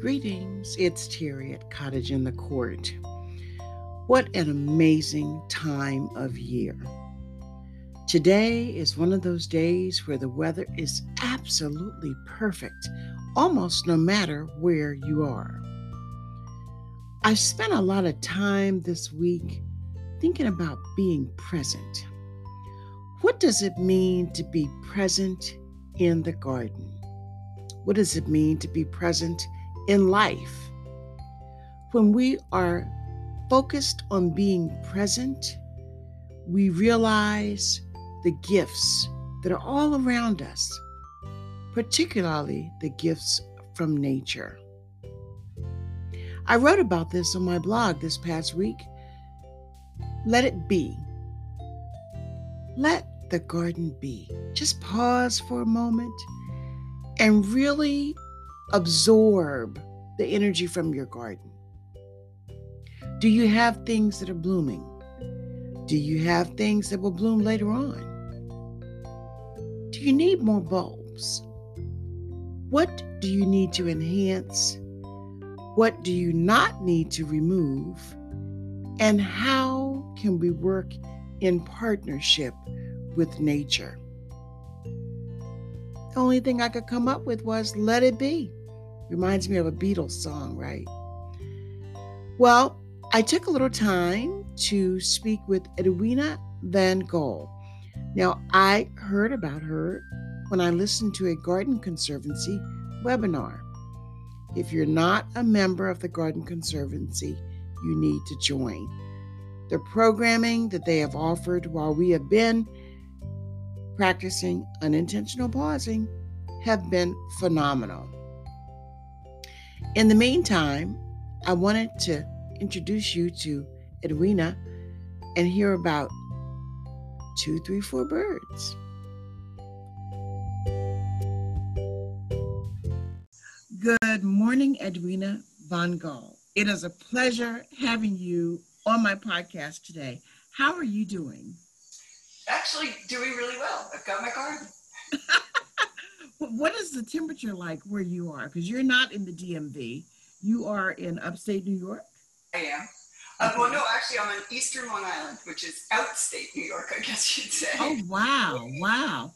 Greetings, it's Terry at Cottage in the Court. What an amazing time of year. Today is one of those days where the weather is absolutely perfect, almost no matter where you are. I spent a lot of time this week thinking about being present. What does it mean to be present in the garden? What does it mean to be present in life? When we are focused on being present, we realize the gifts that are all around us, particularly the gifts from nature. I wrote about this on my blog this past week. Let it be. Let the garden be. Just pause for a moment and really absorb the energy from your garden. Do you have things that are blooming? Do you have things that will bloom later on? Do you need more bulbs? What do you need to enhance? What do you not need to remove? And how can we work in partnership with nature? The only thing I could come up with was let it be. Reminds me of a Beatles song, right? Well, I took a little time to speak with Edwina von Gal. Now, I heard about her when I listened to a Garden Conservancy webinar. If you're not a member of the Garden Conservancy, you need to join. The programming that they have offered while we have been practicing unintentional pausing have been phenomenal. In the meantime, I wanted to introduce you to Edwina and hear about 2, 3, 4 birds. Good morning, Edwina von Gal. It is a pleasure having you on my podcast today. How are you doing? Actually, doing really well. I've got my garden. What is the temperature like where you are? Because you're not in the DMV. You are in upstate New York? I am. Well, no, actually, I'm on eastern Long Island, which is outstate New York, I guess you'd say. Oh, wow. Wow.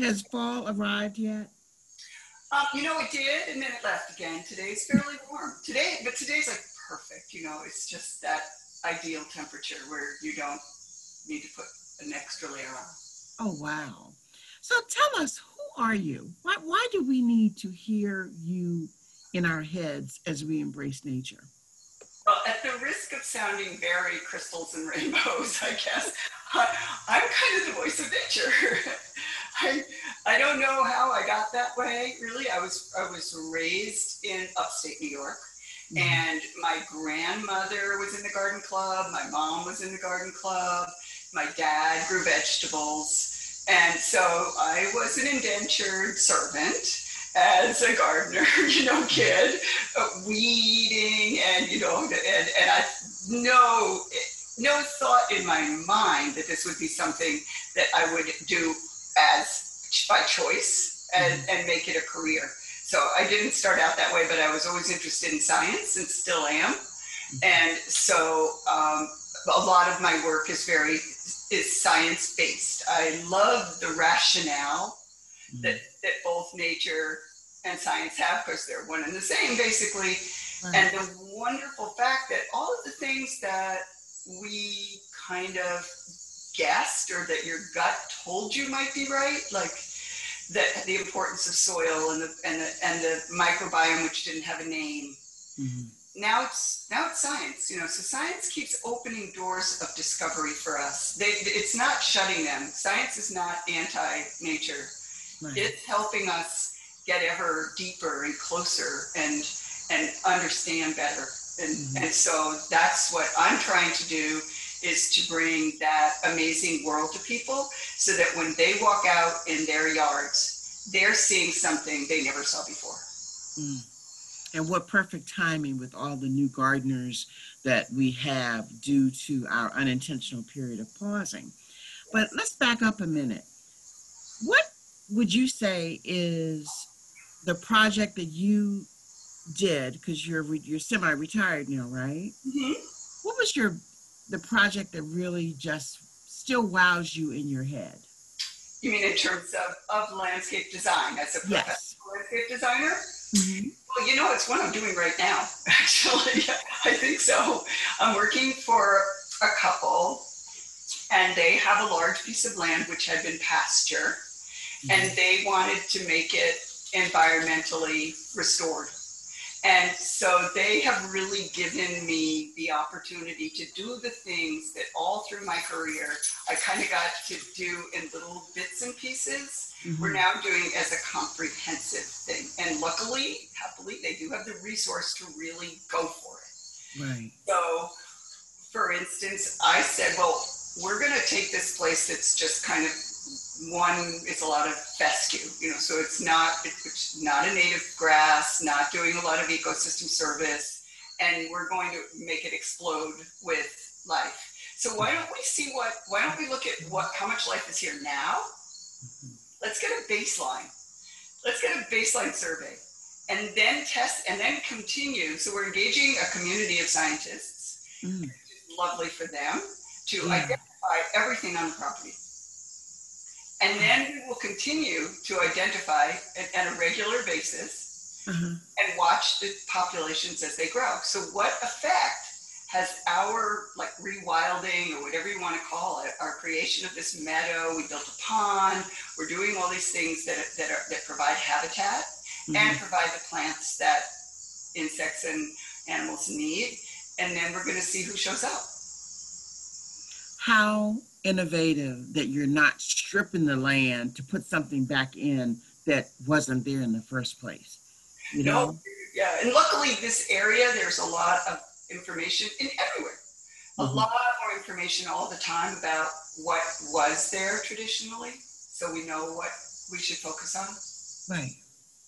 Has fall arrived yet? It did, and then it left again. Today's fairly warm. Today's like perfect. It's just that ideal temperature where you don't need to put an extra layer on. Oh, wow. So tell us, who are you? Why do we need to hear you in our heads as we embrace nature? Well, at the risk of sounding very crystals and rainbows, I guess, I'm kind of the voice of nature. I don't know how I got that way, really. I was raised in upstate New York, mm-hmm. and my grandmother was in the garden club. My mom was in the garden club. My dad grew vegetables. And so I was an indentured servant as a gardener, kid, weeding and, and I no thought in my mind that this would be something that I would do as by choice and make it a career. So I didn't start out that way, but I was always interested in science and still am. And so a lot of my work is science based. I love the rationale that both nature and science have, because they're one and the same basically. Right. And the wonderful fact that all of the things that we kind of guessed or that your gut told you might be right, like the importance of soil and the microbiome, which didn't have a name. Mm-hmm. Now it's science, so science keeps opening doors of discovery for us. It's not shutting them. Science is not anti-nature. Right. It's helping us get ever deeper and closer and understand better. And, mm-hmm. and so that's what I'm trying to do, is to bring that amazing world to people so that when they walk out in their yards, they're seeing something they never saw before. Mm. And what perfect timing with all the new gardeners that we have due to our unintentional period of pausing. But let's back up a minute. What would you say is the project that you did, because you're semi-retired now, right? Mm-hmm. What was the project that really just still wows you in your head? You mean in terms of landscape design as a professional landscape designer? Mm-hmm. Well, you know, it's what I'm doing right now, actually. I think so. I'm working for a couple, and they have a large piece of land which had been pasture, mm-hmm. and they wanted to make it environmentally restored. And so they have really given me the opportunity to do the things that all through my career, I kind of got to do in little bits and pieces. Mm-hmm. We're now doing as a comprehensive thing. And luckily, happily, they do have the resource to really go for it. Right. So, for instance, I said, well, we're going to take this place that's just kind of it's a lot of fescue, you know, so it's not a native grass, not doing a lot of ecosystem service, and we're going to make it explode with life. So why don't we look at how much life is here now? Let's get a baseline. Let's get a baseline survey and then test and then continue. So we're engaging a community of scientists, which is lovely for them to identify everything on the property. And then we will continue to identify at a regular basis and watch the populations as they grow. So what effect has our rewilding or whatever you want to call it, our creation of this meadow, we built a pond, we're doing all these things that provide habitat and provide the plants that insects and animals need. And then we're going to see who shows up. How innovative that you're not stripping the land to put something back in that wasn't there in the first place. You know? Yeah, and luckily this area, there's a lot of information everywhere. Mm-hmm. A lot more information all the time about what was there traditionally, so we know what we should focus on. Right,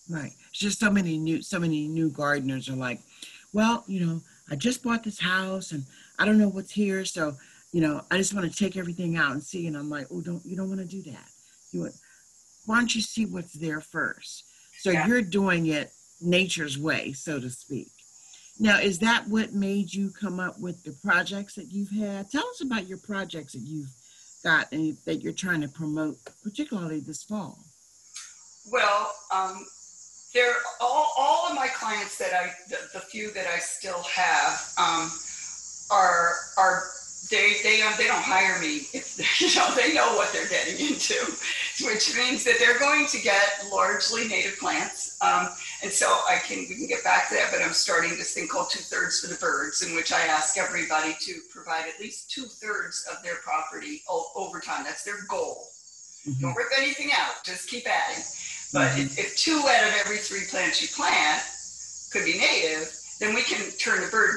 right. It's just so many new gardeners are like, well, you know, I just bought this house and I don't know what's here, so you know, I just want to take everything out and see. And I'm like, oh, you don't want to do that. Why don't you see what's there first? So you're doing it nature's way, so to speak. Now, is that what made you come up with the projects that you've had? Tell us about your projects that you've got and that you're trying to promote, particularly this fall. Well, they're all of my clients that the few that I still have are They don't hire me if they know what they're getting into, which means that they're going to get largely native plants. And so we can get back to that, but I'm starting this thing called 2/3 for the Birds, in which I ask everybody to provide at least 2/3 of their property over time. That's their goal. Mm-hmm. Don't rip anything out, just keep adding. But if 2 out of every 3 plants you plant could be native, then we can turn the bird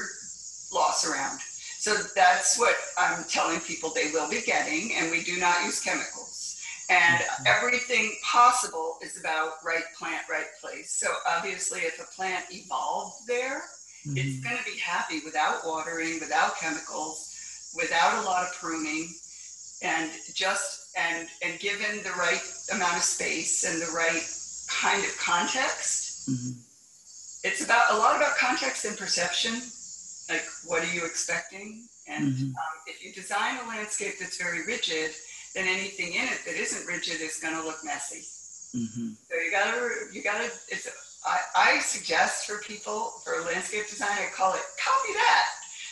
loss around. So that's what I'm telling people they will be getting, and we do not use chemicals. And everything possible is about right plant, right place. So obviously if a plant evolved there, it's going to be happy without watering, without chemicals, without a lot of pruning, and just given the right amount of space and the right kind of context. Mm-hmm. It's a lot about context and perception. Like, what are you expecting? And if you design a landscape that's very rigid, then anything in it that isn't rigid is going to look messy. Mm-hmm. So you gotta. I suggest for people, for landscape design, I call it copy that.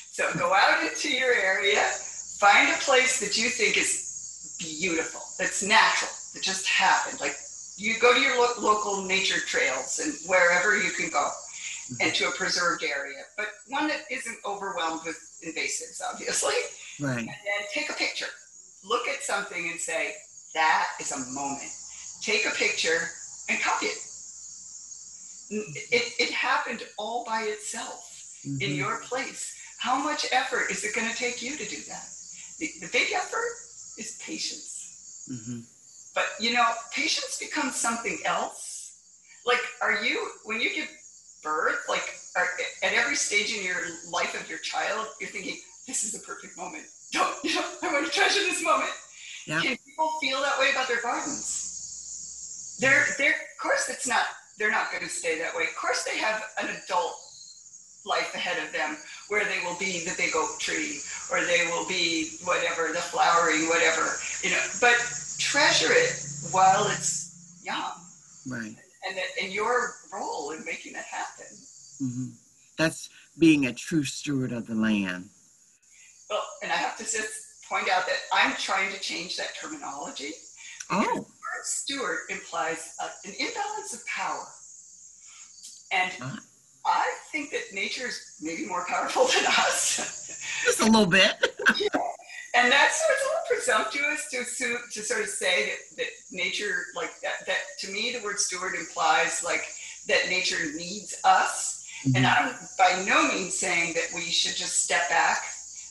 So go out into your area, find a place that you think is beautiful, that's natural, that just happened. Like, you go to your local nature trails and wherever you can go. And to a preserved area, but one that isn't overwhelmed with invasives, obviously. Right. And then take a picture. Look at something and say, that is a moment. Take a picture and copy it. It happened all by itself in your place. How much effort is it going to take you to do that? The big effort is patience. Mm-hmm. But, you know, patience becomes something else. Like, when you give birth, at every stage in your life of your child, you're thinking, this is the perfect moment. I want to treasure this moment. Yeah. Can people feel that way about their gardens? Of course, it's not they're not going to stay that way. Of course, they have an adult life ahead of them where they will be the big oak tree or they will be whatever, the flowering, whatever, you know, but treasure it while it's young. Right. And your role in making that happen. Mm-hmm. That's being a true steward of the land. Well, and I have to just point out that I'm trying to change that terminology. Oh. The word steward implies an imbalance of power. And I think that nature is maybe more powerful than us. Just a little bit. Yeah. And that's a little presumptuous to sort of say that nature, like that, to me, the word steward implies like that nature needs us. Mm-hmm. And I'm by no means saying that we should just step back,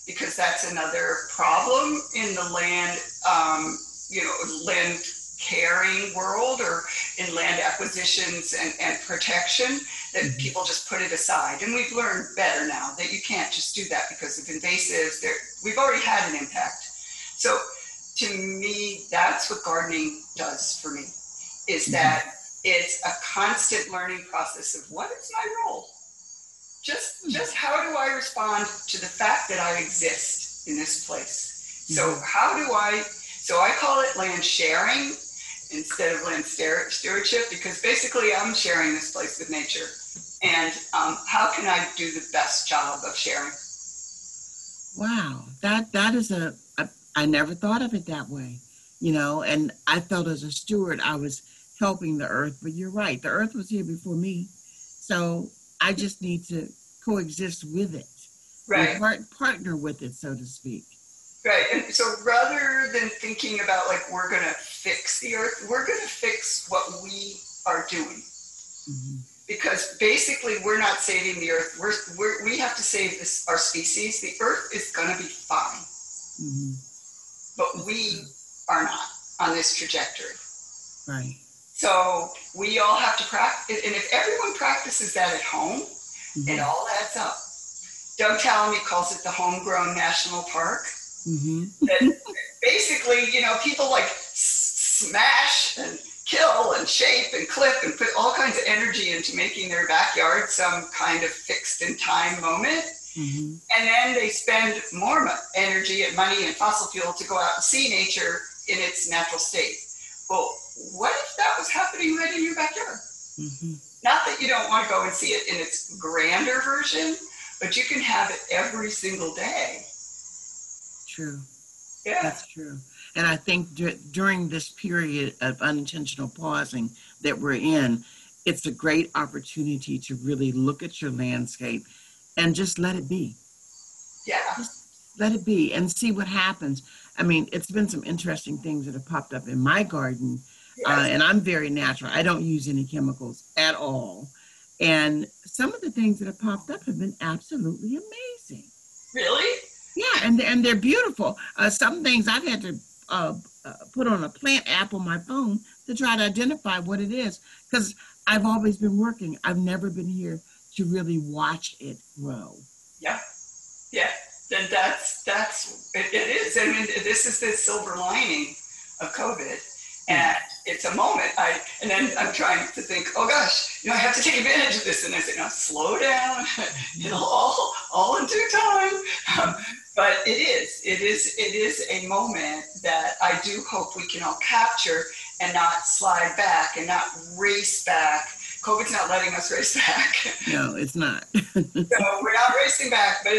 because that's another problem in the land, you know, land caring world or in land acquisitions and protection, that mm-hmm. people just put it aside. And we've learned better now that you can't just do that because of invasives. We've already had an impact. So to me, that's what gardening does for me, is mm-hmm. that it's a constant learning process of what is my role? Just how do I respond to the fact that I exist in this place? Mm-hmm. So so I call it land sharing instead of land stewardship, because basically I'm sharing this place with nature. And how can I do the best job of sharing? Wow, that is I never thought of it that way, you know, and I felt as a steward, I was helping the earth, but you're right. The earth was here before me. So I just need to coexist with it, right? Partner with it, so to speak. Right, and so rather than thinking about like we're going to fix the earth, we're going to fix what we are doing, mm-hmm. because basically we're not saving the earth. We have to save our species. The earth is going to be fine, mm-hmm. but we are not on this trajectory. Right. So we all have to practice, and if everyone practices that at home, mm-hmm. it all adds up. Doug Tallamy calls it the homegrown national park. Mm-hmm. That basically, you know, people like smash and kill and shape and clip and put all kinds of energy into making their backyard some kind of fixed in time moment. Mm-hmm. And then they spend more energy and money and fossil fuel to go out and see nature in its natural state. Well, what if that was happening right in your backyard? Mm-hmm. Not that you don't want to go and see it in its grander version, but you can have it every single day. True. Yeah. That's true. And I think during this period of unintentional pausing that we're in, it's a great opportunity to really look at your landscape and just let it be. Yeah. Just let it be and see what happens. I mean, it's been some interesting things that have popped up in my garden, and I'm very natural. I don't use any chemicals at all. And some of the things that have popped up have been absolutely amazing. Really? Yeah, and they're beautiful. Some things I've had to put on a plant app on my phone to try to identify what it is, because I've always been working. I've never been here to really watch it grow. Yeah, yeah. And it is. I mean, this is the silver lining of COVID, and it's a moment. And then I'm trying to think, oh gosh, you know, I have to take advantage of this. And I say, no, slow down. It'll all in due time. But it is a moment that I do hope we can all capture and not slide back and not race back. COVID's not letting us race back. No, it's not. So we're not racing back, but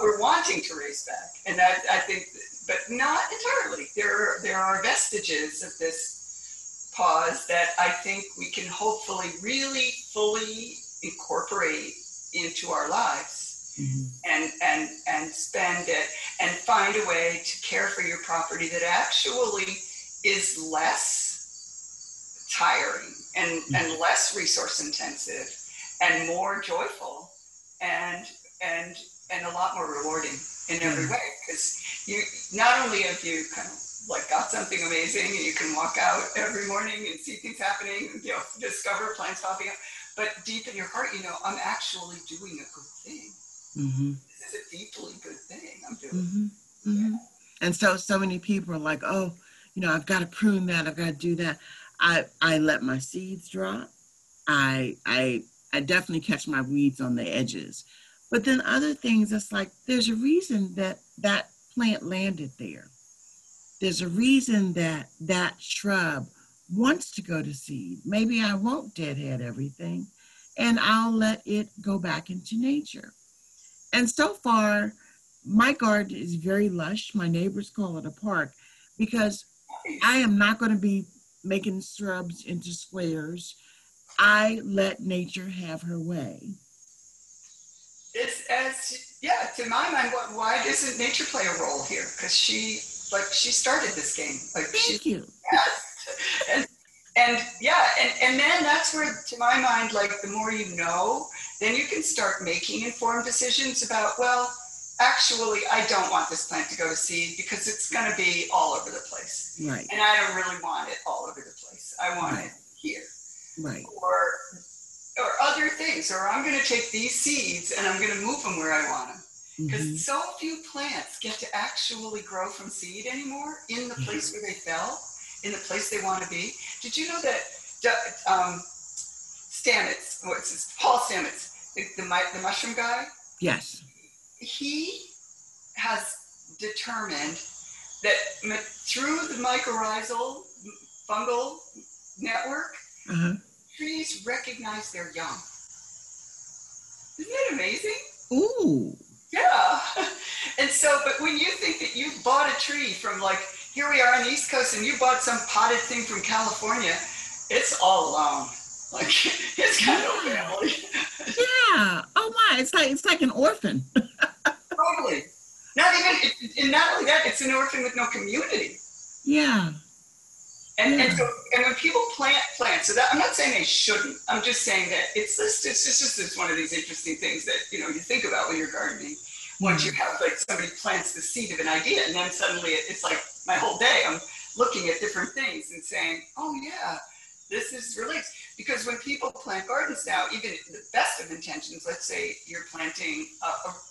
we're wanting to race back. And I think, but not entirely. There are vestiges of this pause that I think we can hopefully really fully incorporate into our lives, mm-hmm. and spend it and find a way to care for your property that actually is less tiring and less resource intensive and more joyful and a lot more rewarding in every way, because you not only have you kind of like got something amazing and you can walk out every morning and see things happening, you know, discover plants popping up, but deep in your heart, you know, I'm actually doing a good thing. Mm-hmm. This is a deeply good thing I'm doing. Mm-hmm. Mm-hmm. Yeah. And so many people are like, oh, you know, I've got to prune that, I've got to do that. I let my seeds drop. I definitely catch my weeds on the edges. But then other things, it's like, there's a reason that that plant landed there. There's a reason that that shrub wants to go to seed. Maybe I won't deadhead everything, and I'll let it go back into nature. And so far, my garden is very lush. My neighbors call it a park because I am not going to be making shrubs into squares. I let nature have her way. It's as, yeah, to my mind, why doesn't nature play a role here? Because she started this game. Like, Thank you. Yes. And then that's where, to my mind, like the more you know, then you can start making informed decisions about, well, actually, I don't want this plant to go to seed because it's going to be all over the place. Right. And I don't really want it all over the place. I want it here. Right. Or other things, or I'm going to take these seeds and I'm going to move them where I want them. Because so few plants get to actually grow from seed anymore in the place where they fell, in the place they want to be. Did you know that Stamets, what's his, Paul Stamets, the mushroom guy? Yes. He has determined that through the mycorrhizal fungal network, trees recognize their young. Isn't that amazing? Ooh. Yeah. And so, but when you think that you bought a tree from, like, here we are on the East Coast and you bought some potted thing from California, it's all alone. Like, it's got no family. Yeah. Oh my, it's like an orphan. Totally. Not only that, it's an orphan with no community. Yeah. And when people plant plants, so that, I'm not saying they shouldn't. I'm just saying that it's just one of these interesting things that, you know, you think about when you're gardening. Once you have, like, somebody plants the seed of an idea, and then suddenly it's like my whole day I'm looking at different things and saying, oh yeah, this is related. Because when people plant gardens now, even the best of intentions, let's say you're planting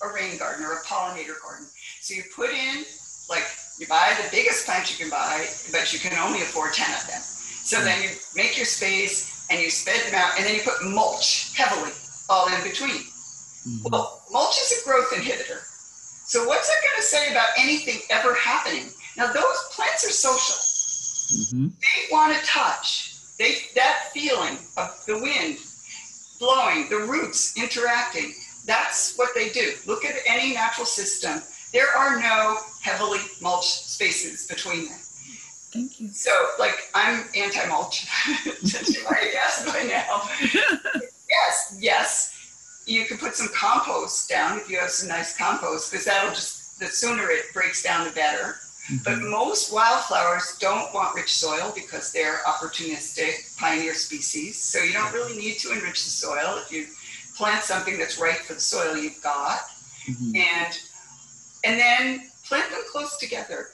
a rain garden or a pollinator garden. So you put in, like, you buy the biggest plant you can buy, but you can only afford 10 of them. So then you make your space and you spread them out, and then you put mulch heavily all in between. Well, mulch is a growth inhibitor. So what's that going to say about anything ever happening? Now, those plants are social. They want to touch. That feeling of the wind blowing, the roots interacting, that's what they do. Look at any natural system. There are no heavily mulched spaces between them. Thank you. So, like, I'm anti-mulch. I guess by now. Yes. You can put some compost down if you have some nice compost, because that'll just, the sooner it breaks down, the better. But most wildflowers don't want rich soil because they're opportunistic pioneer species. So you don't really need to enrich the soil. If you plant something that's right for the soil you've got, and then plant them close together,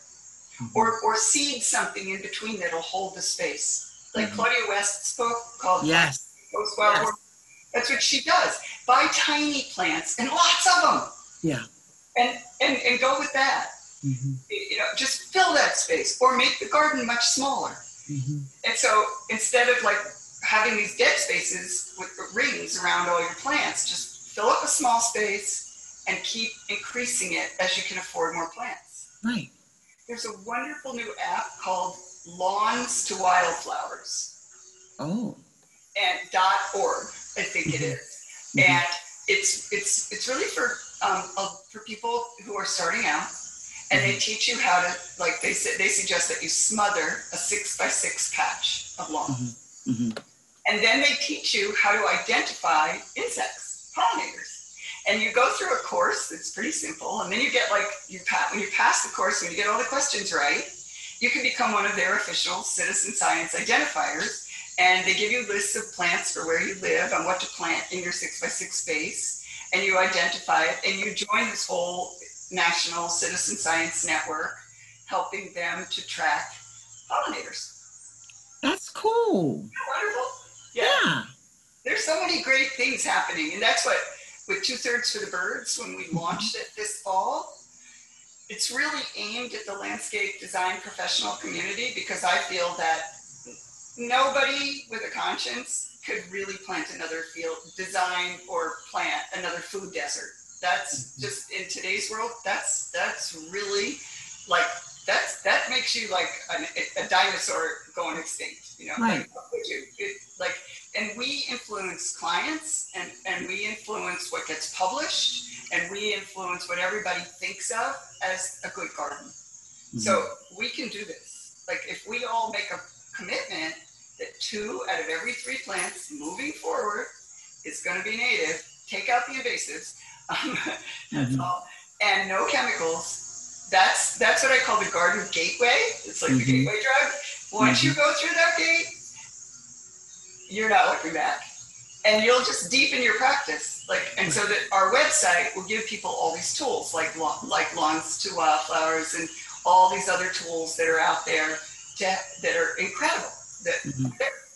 or seed something in between that'll hold the space. Like Claudia West's book called Post Wild. That's what she does. Buy tiny plants and lots of them. And go with that. You know, just fill that space or make the garden much smaller. And so instead of, like, having these dead spaces with rings around all your plants, just fill up a small space and keep increasing it as you can afford more plants. Right. There's a wonderful new app called Lawns to Wildflowers. Oh. And .org, I think it is. And it's really for people who are starting out. And they teach you how to, like, they suggest that you smother a 6x6 patch of lawn. And then they teach you how to identify insects, pollinators. And you go through a course that's pretty simple. And then you get, like, when you pass the course, when you get all the questions right, you can become one of their official citizen science identifiers. And they give you lists of plants for where you live and what to plant in your 6x6 space. And you identify it, and you join this whole national citizen science network, helping them to track pollinators. That's cool. Isn't that wonderful? Yeah. There's so many great things happening, and that's what, with 2/3 for the Birds, when we launched it this fall, it's really aimed at the landscape design professional community, because I feel that nobody with a conscience could really plant another field, design or plant another food desert. That's just in today's world, that's really like, that makes you like a dinosaur going extinct, you know, right. Like, what would you, like, and we influence clients and we influence what gets published and we influence what everybody thinks of as a good garden. Mm-hmm. So we can do this. Like if we all make a commitment that 2 out of every 3 plants moving forward is going to be native, take out the invasives, that's mm-hmm. all, and no chemicals. That's what I call the garden gateway. It's like mm-hmm. the gateway drug. Once mm-hmm. you go through that gate, you're not looking back, and you'll just deepen your practice. Like, and so that our website will give people all these tools, like Lawns to Wildflowers and all these other tools that are out there that are incredible that mm-hmm.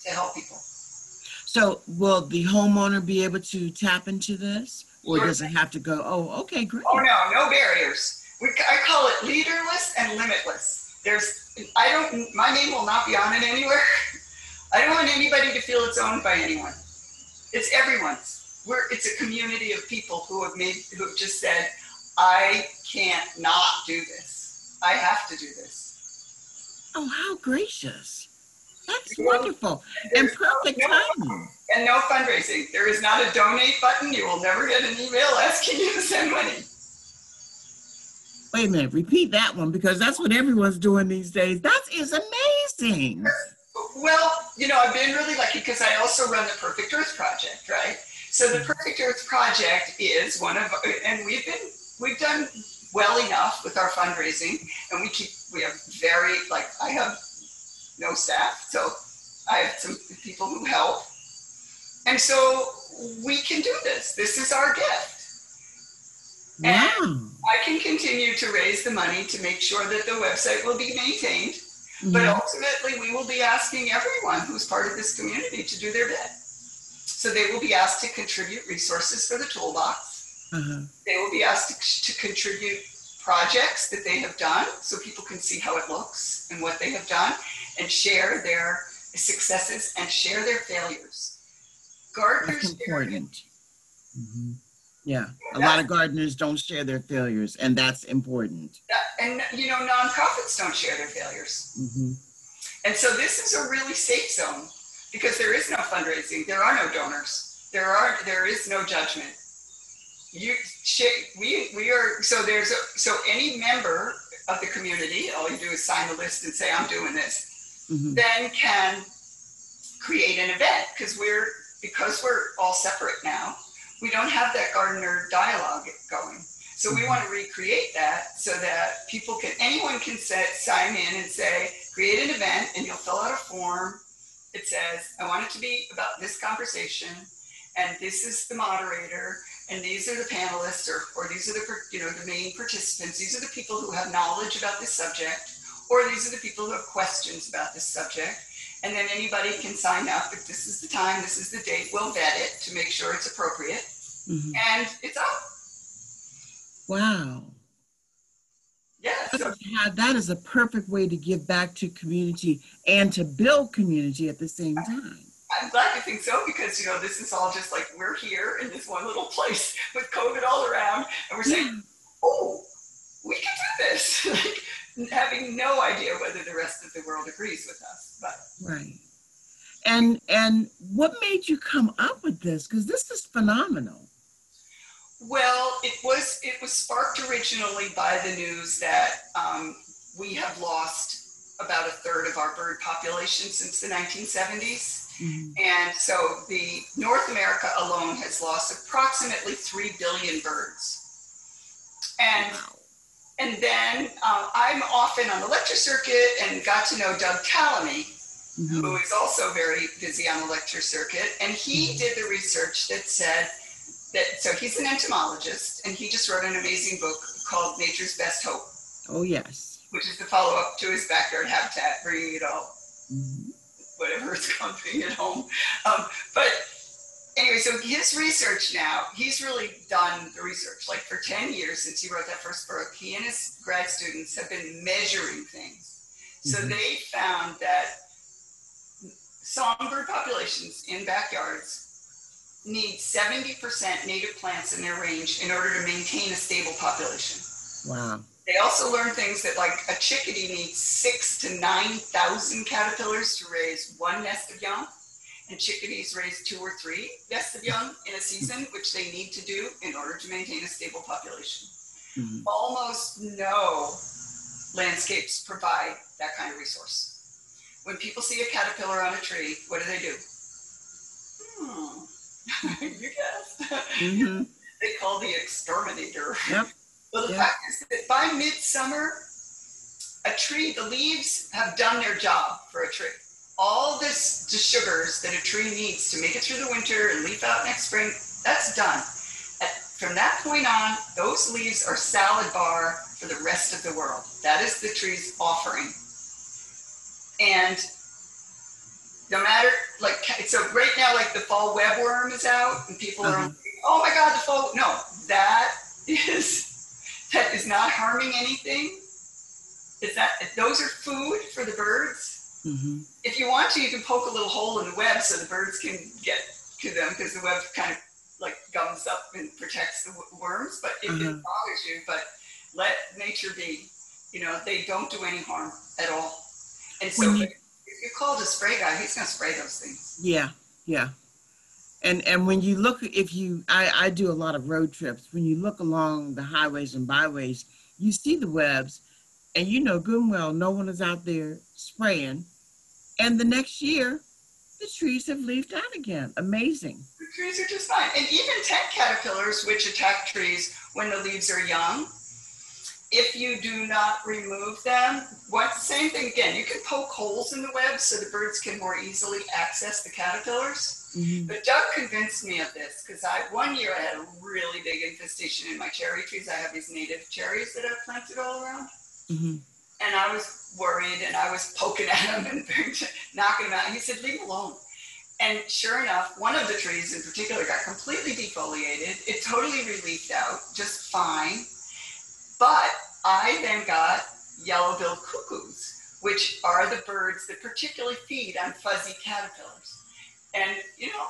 to help people. So, will the homeowner be able to tap into this, or sure. does it have to go? Oh, okay, great. Oh no, no barriers. I call it leaderless and limitless. My name will not be on it anywhere. I don't want anybody to feel it's owned by anyone. It's everyone's. It's a community of people who have just said, I can't not do this. I have to do this. Oh, how gracious. That's wonderful. And perfect timing. And no fundraising. There is not a donate button. You will never get an email asking you to send money. Wait a minute, repeat that one, because that's what everyone's doing these days. That is amazing. Well, you know, I've been really lucky because I also run the Perfect Earth Project, right? So the Perfect Earth Project is one of, and we've done well enough with our fundraising, and we have very, like, I have no staff, so I have some people who help. And so we can do this. This is our gift. Wow. And I can continue to raise the money to make sure that the website will be maintained, mm-hmm. but ultimately we will be asking everyone who's part of this community to do their bit. So they will be asked to contribute resources for the toolbox. Mm-hmm. They will be asked to contribute projects that they have done so people can see how it looks and what they have done and share their successes and share their failures. Gardeners. That's important. Mm-hmm. Yeah, a lot of gardeners don't share their failures, and that's important. And, you know, nonprofits don't share their failures. Mm-hmm. And so this is a really safe zone because there is no fundraising. There are no donors. There is no judgment. So any member of the community, all you do is sign the list and say, I'm doing this, mm-hmm. then can create an event because we're all separate now. We don't have that gardener dialogue going. So we want to recreate that so that anyone can sign in and say, create an event, and you'll fill out a form. It says, I want it to be about this conversation, and this is the moderator, and these are the panelists, or these are the, you know, the main participants. These are the people who have knowledge about this subject, or these are the people who have questions about this subject. And then anybody can sign up. If this is the time, this is the date, we'll vet it to make sure it's appropriate. Mm-hmm. And it's up. Wow. Yes. Yeah, that is a perfect way to give back to community and to build community at the same time. I'm glad you think so, because, you know, this is all just like, we're here in this one little place with COVID all around. And we're saying, oh, we can do this. Like, having no idea whether the rest of the world agrees with us, but right. And what made you come up with this? Because this is phenomenal. Well, it was sparked originally by the news that we have lost about 1/3 of our bird population since the 1970s, mm-hmm. and so the North America alone has lost approximately 3 billion birds. And. Wow. And then I'm often on the lecture circuit and got to know Doug Tallamy, mm-hmm. who is also very busy on the lecture circuit. And he did the research that said that, so he's an entomologist, and he just wrote an amazing book called Nature's Best Hope. Oh, yes. Which is the follow-up to his backyard habitat, bringing it all, mm-hmm. whatever it's called, being at home. But anyway, so his research now, he's really done the research. Like for 10 years since he wrote that first book, he and his grad students have been measuring things. So mm-hmm. they found that Songbird populations in backyards need 70% native plants in their range in order to maintain a stable population. Wow. They also learn things that, like, a chickadee needs 6,000 to 9,000 caterpillars to raise one nest of young, and chickadees raise 2 or 3 nests of young in a season, which they need to do in order to maintain a stable population. Mm-hmm. Almost no landscapes provide that kind of resource. When people see a caterpillar on a tree, what do they do? You guessed. Mm-hmm. They call the exterminator. Yep. Well, the fact is that by midsummer, a tree, the leaves have done their job for a tree. All this, the sugars that a tree needs to make it through the winter and leaf out next spring, that's done. From that point on, those leaves are salad bar for the rest of the world. That is the tree's offering. And no matter, like, so right now, like, the fall webworm is out and people are like, oh my God, the fall, no, that is not harming anything. Is that, those are food for the birds. Mm-hmm. If you want to, you can poke a little hole in the web so the birds can get to them, because the web kind of like gums up and protects the worms, but it bothers you, but let nature be, you know, they don't do any harm at all. And so if you call the spray guy, he's going to spray those things. Yeah. Yeah. And when you look, if you, I do a lot of road trips. When you look along the highways and byways, you see the webs, and you know good and well no one is out there spraying. And the next year, the trees have leafed out again. Amazing. The trees are just fine. And even tent caterpillars, which attack trees when the leaves are young, if you do not remove them, same thing again. You can poke holes in the web so the birds can more easily access the caterpillars. Mm-hmm. But Doug convinced me of this, because one year I had a really big infestation in my cherry trees. I have these native cherries that I've planted all around. Mm-hmm. And I was worried, and I was poking at them and knocking them out. And he said, leave them alone. And sure enough, one of the trees in particular got completely defoliated. It totally leafed out just fine. But I then got yellow-billed cuckoos, which are the birds that particularly feed on fuzzy caterpillars. And, you know,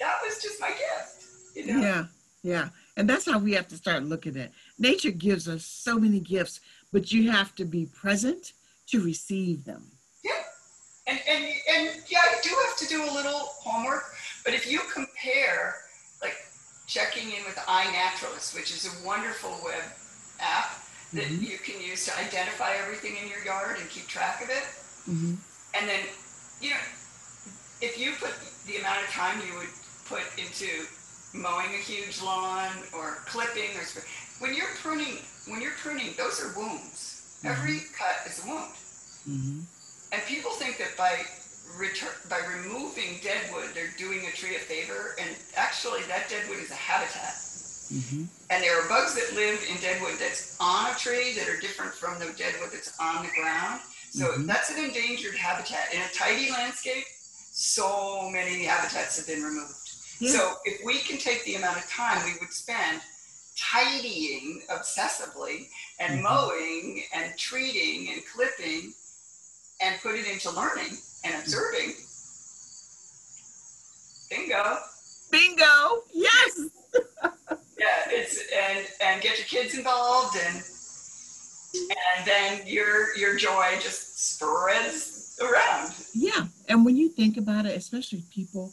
that was just my gift, you know? Yeah, yeah. And that's how we have to start looking at it. Nature gives us so many gifts, but you have to be present to receive them. Yeah. And yeah, you do have to do a little homework. But if you compare, like, checking in with iNaturalist, which is a wonderful web app that you can use to identify everything in your yard and keep track of it. Mm-hmm. And then, you know, if you put the amount of time you would put into mowing a huge lawn or clipping or spray, when you're pruning, those are wounds. Mm-hmm. Every cut is a wound. Mm-hmm. And people think that by removing dead wood, they're doing a tree a favor. And actually, that dead wood is a habitat. Mm-hmm. And there are bugs that live in dead wood that's on a tree that are different from the dead wood that's on the ground. So that's an endangered habitat. In a tidy landscape, so many habitats have been removed. Yeah. So if we can take the amount of time we would spend tidying obsessively and mowing and treating and clipping and put it into learning and observing. Bingo. Bingo. Yes. Yeah, it's and get your kids involved and then your joy just spreads around. Yeah. And when you think about it, especially people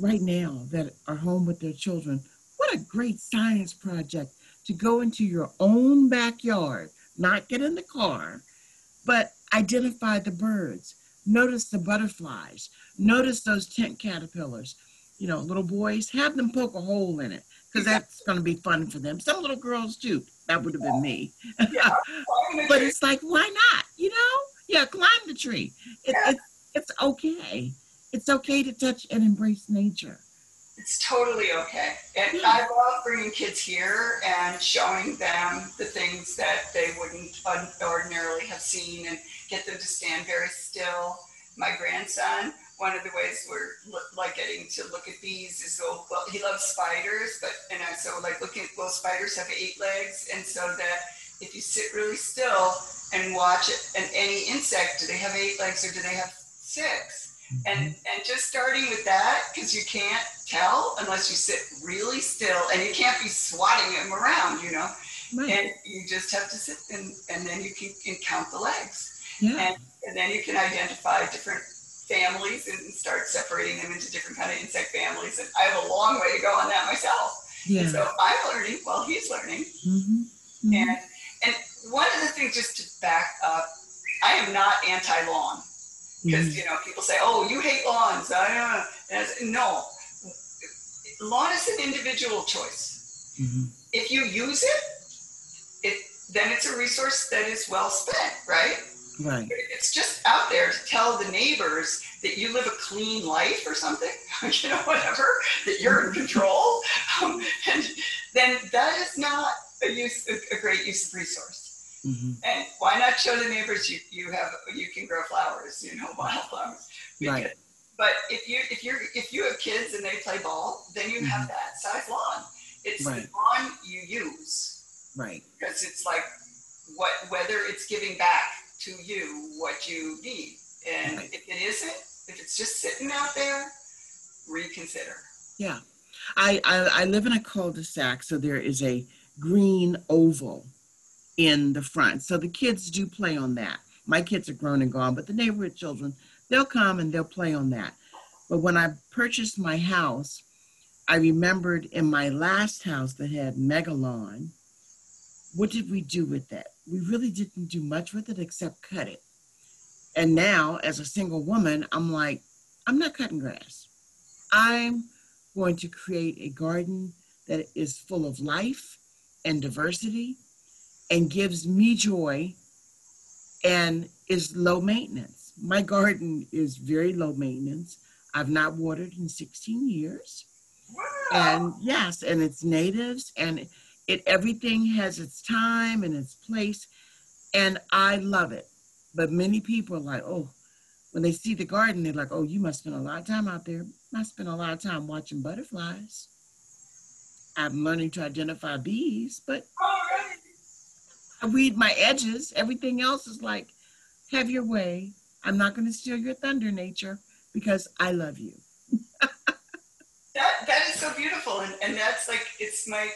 right now that are home with their children, what a great science project to go into your own backyard, not get in the car, but identify the birds, notice the butterflies, notice those tent caterpillars. You know, little boys, have them poke a hole in it, because that's going to be fun for them. Some little girls do. That would have been me. Yeah. But it's like, why not? You know? Yeah, climb the tree. It's okay. It's okay to touch and embrace nature. It's totally okay. And I love bringing kids here and showing them the things that they wouldn't ordinarily have seen and get them to stand very still. My grandson, one of the ways we're like getting to look at bees is, well, he loves spiders, so looking at, well, spiders have 8 legs. And so that if you sit really still and watch it, and any insect, do they have 8 legs or do they have 6? And just starting with that, because you can't tell unless you sit really still, and you can't be swatting them around, you know. Right. And you just have to sit, and then you can count the legs. Yeah. And then you can identify different families and start separating them into different kind of insect families. And I have a long way to go on that myself. Yeah. And so I'm learning while he's learning. Mm-hmm. Mm-hmm. And one of the things, just to back up, I am not anti-lawn. Because, you know, people say, oh, you hate lawns. And I say, no, lawn is an individual choice. Mm-hmm. If you use it, then it's a resource that is well spent, right? Right. It's just out there to tell the neighbors that you live a clean life or something, you know, whatever, that you're in control. And then that is not a great use of resource. Mm-hmm. And why not show the neighbors you can grow flowers, you know, wildflowers. Right. But if you have kids and they play ball, then you mm-hmm. have that size lawn. It's right. The lawn you use. Right. Because it's like whether it's giving back to you what you need. And right. if it isn't, if it's just sitting out there, reconsider. Yeah. I live in a cul-de-sac, so there is a green oval in the front. So the kids do play on that. My kids are grown and gone, but the neighborhood children, they'll come and they'll play on that. But when I purchased my house, I remembered in my last house that had mega lawn, what did we do with that? We really didn't do much with it except cut it. And now as a single woman, I'm like, I'm not cutting grass. I'm going to create a garden that is full of life and diversity and gives me joy and is low maintenance. My garden is very low maintenance. I've not watered in 16 years. Wow. And yes, and it's natives and everything has its time and its place. And I love it. But many people are like, oh, when they see the garden, they're like, oh, you must spend a lot of time out there. I spend a lot of time watching butterflies. I'm learning to identify bees, but I weed my edges. Everything else is like, have your way. I'm not going to steal your thunder, nature, because I love you. That is so beautiful. And that's like, it's my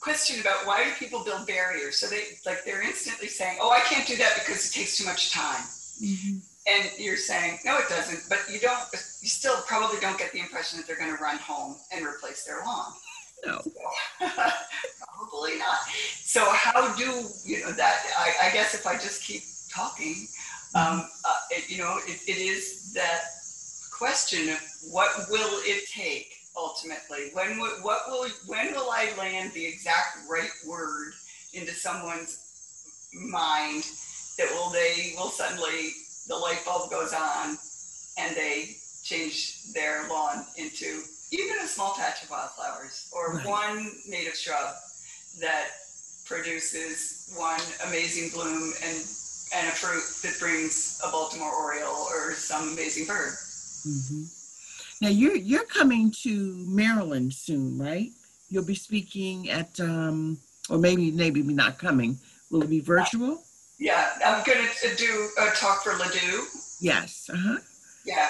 question about why do people build barriers? So they're instantly saying, oh, I can't do that because it takes too much time. Mm-hmm. And you're saying, no, it doesn't. But you still probably don't get the impression that they're going to run home and replace their lawn. No. So, probably not. So how do, you know, that, I guess if I just keep talking, it is that question of what will it take ultimately? When will I land the exact right word into someone's mind that will suddenly, the light bulb goes on and they change their lawn into even a small patch of wildflowers or right. one native shrub that produces one amazing bloom and a fruit that brings a Baltimore Oriole or some amazing bird. Mm-hmm. Now you're coming to Maryland soon, right? You'll be speaking at, or maybe not coming. Will it be virtual? Yeah, I'm going to do a talk for Ladue. Yes. Uh-huh. Yeah,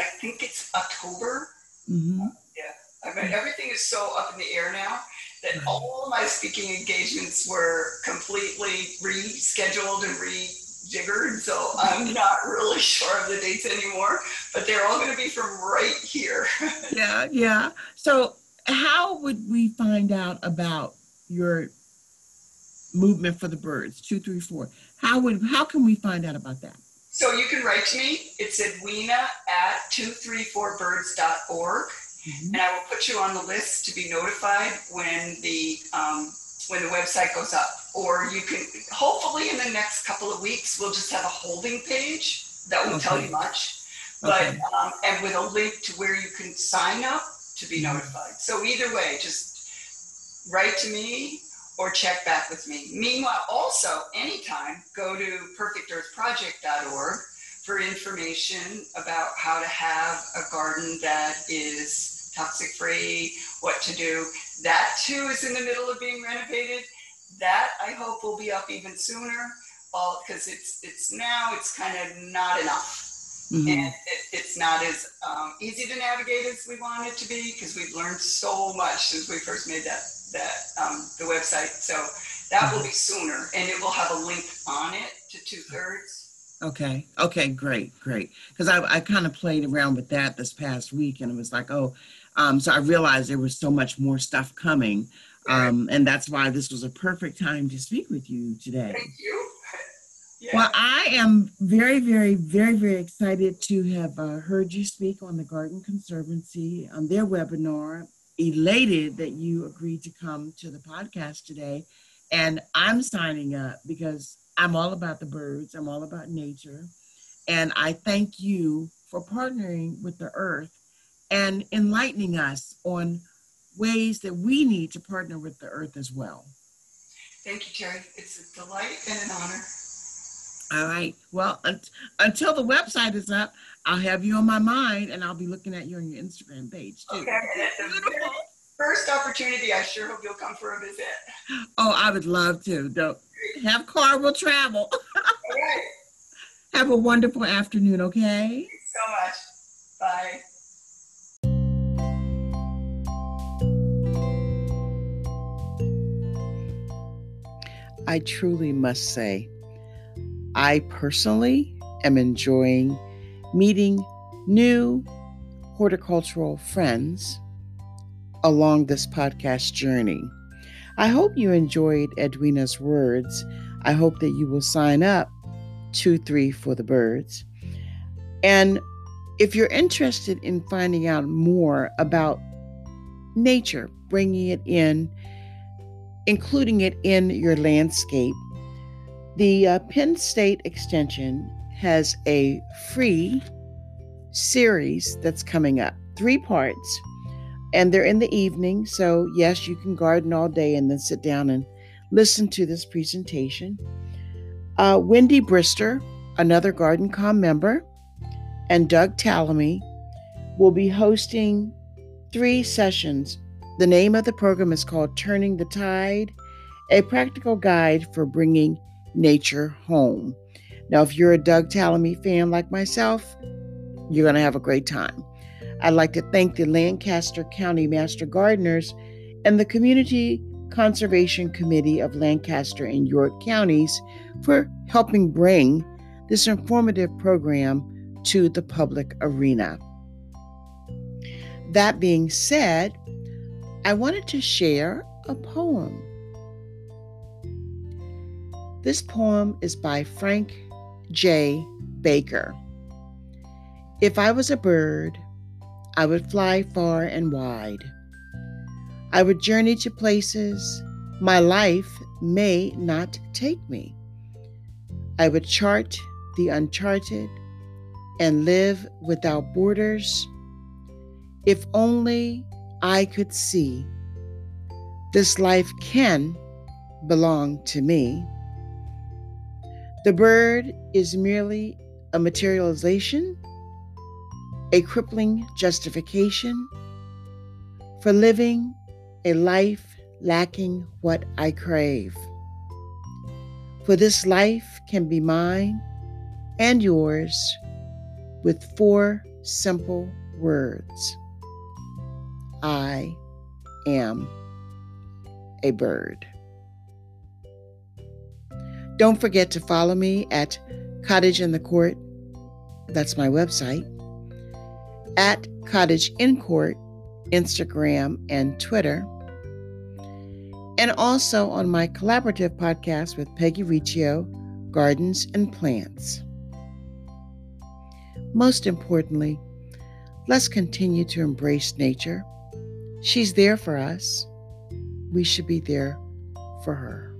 I think it's October. Mm-hmm. Yeah, I mean, everything is so up in the air now that all my speaking engagements were completely rescheduled and rejiggered, so I'm not really sure of the dates anymore, but they're all going to be from right here. Yeah. So how would we find out about your movement for the birds, 2, 3, 4? How can we find out about that? So you can write to me. It's edwina@234birds.org, mm-hmm. and I will put you on the list to be notified when the website goes up. Or you can, hopefully in the next couple of weeks, we'll just have a holding page that won't tell you much, okay. but and with a link to where you can sign up to be notified. So either way, just write to me or check back with me. Meanwhile, also anytime, go to perfectearthproject.org for information about how to have a garden that is toxic free, what to do. That too is in the middle of being renovated. That I hope will be up even sooner, because it's now, it's kind of not enough. Mm-hmm. And it's not as easy to navigate as we want it to be, because we've learned so much since we first made the website. So that will be sooner, and it will have a link on it to 2/3. Okay. Okay. Great. Great. Because I kind of played around with that this past week, and it was like, oh, so I realized there was so much more stuff coming, and that's why this was a perfect time to speak with you today. Thank you. Yeah. Well, I am very, very, very, very excited to have heard you speak on the Garden Conservancy on their webinar. Elated that you agreed to come to the podcast today, and I'm signing up because I'm all about the birds. I'm all about nature, and I thank you for partnering with the earth and enlightening us on ways that we need to partner with the earth as well. Thank you, Terry. It's a delight and an honor. All right. Well, until the website is up, I'll have you on my mind, and I'll be looking at you on your Instagram page, too. Okay. Beautiful. First opportunity, I sure hope you'll come for a visit. Oh, I would love to. Don't have car, we'll travel. All right. Have a wonderful afternoon, okay? Thanks so much. Bye. I truly must say, I personally am enjoying meeting new horticultural friends along this podcast journey. I hope you enjoyed Edwina's words. I hope that you will sign up 2/3 for the birds. And if you're interested in finding out more about nature, bringing it in, including it in your landscape, the Penn State Extension has a free series that's coming up, 3 parts, and they're in the evening. So yes, you can garden all day and then sit down and listen to this presentation. Wendy Brister, another GardenCom member, and Doug Tallamy will be hosting 3 sessions. The name of the program is called Turning the Tide, a practical guide for bringing nature home. Now, if you're a Doug Tallamy fan like myself, you're going to have a great time. I'd like to thank the Lancaster County Master Gardeners and the Community Conservation Committee of Lancaster and York Counties for helping bring this informative program to the public arena. That being said, I wanted to share a poem. This poem is by Frank J. Baker. If I was a bird, I would fly far and wide. I would journey to places my life may not take me. I would chart the uncharted and live without borders. If only I could see, this life can belong to me. The bird is merely a materialization, a crippling justification for living a life lacking what I crave. For this life can be mine and yours with 4 simple words. I am a bird. Don't forget to follow me at Cottage in the Court. That's my website. At Cottage in Court, Instagram and Twitter. And also on my collaborative podcast with Peggy Riccio, Gardens and Plants. Most importantly, let's continue to embrace nature. She's there for us. We should be there for her.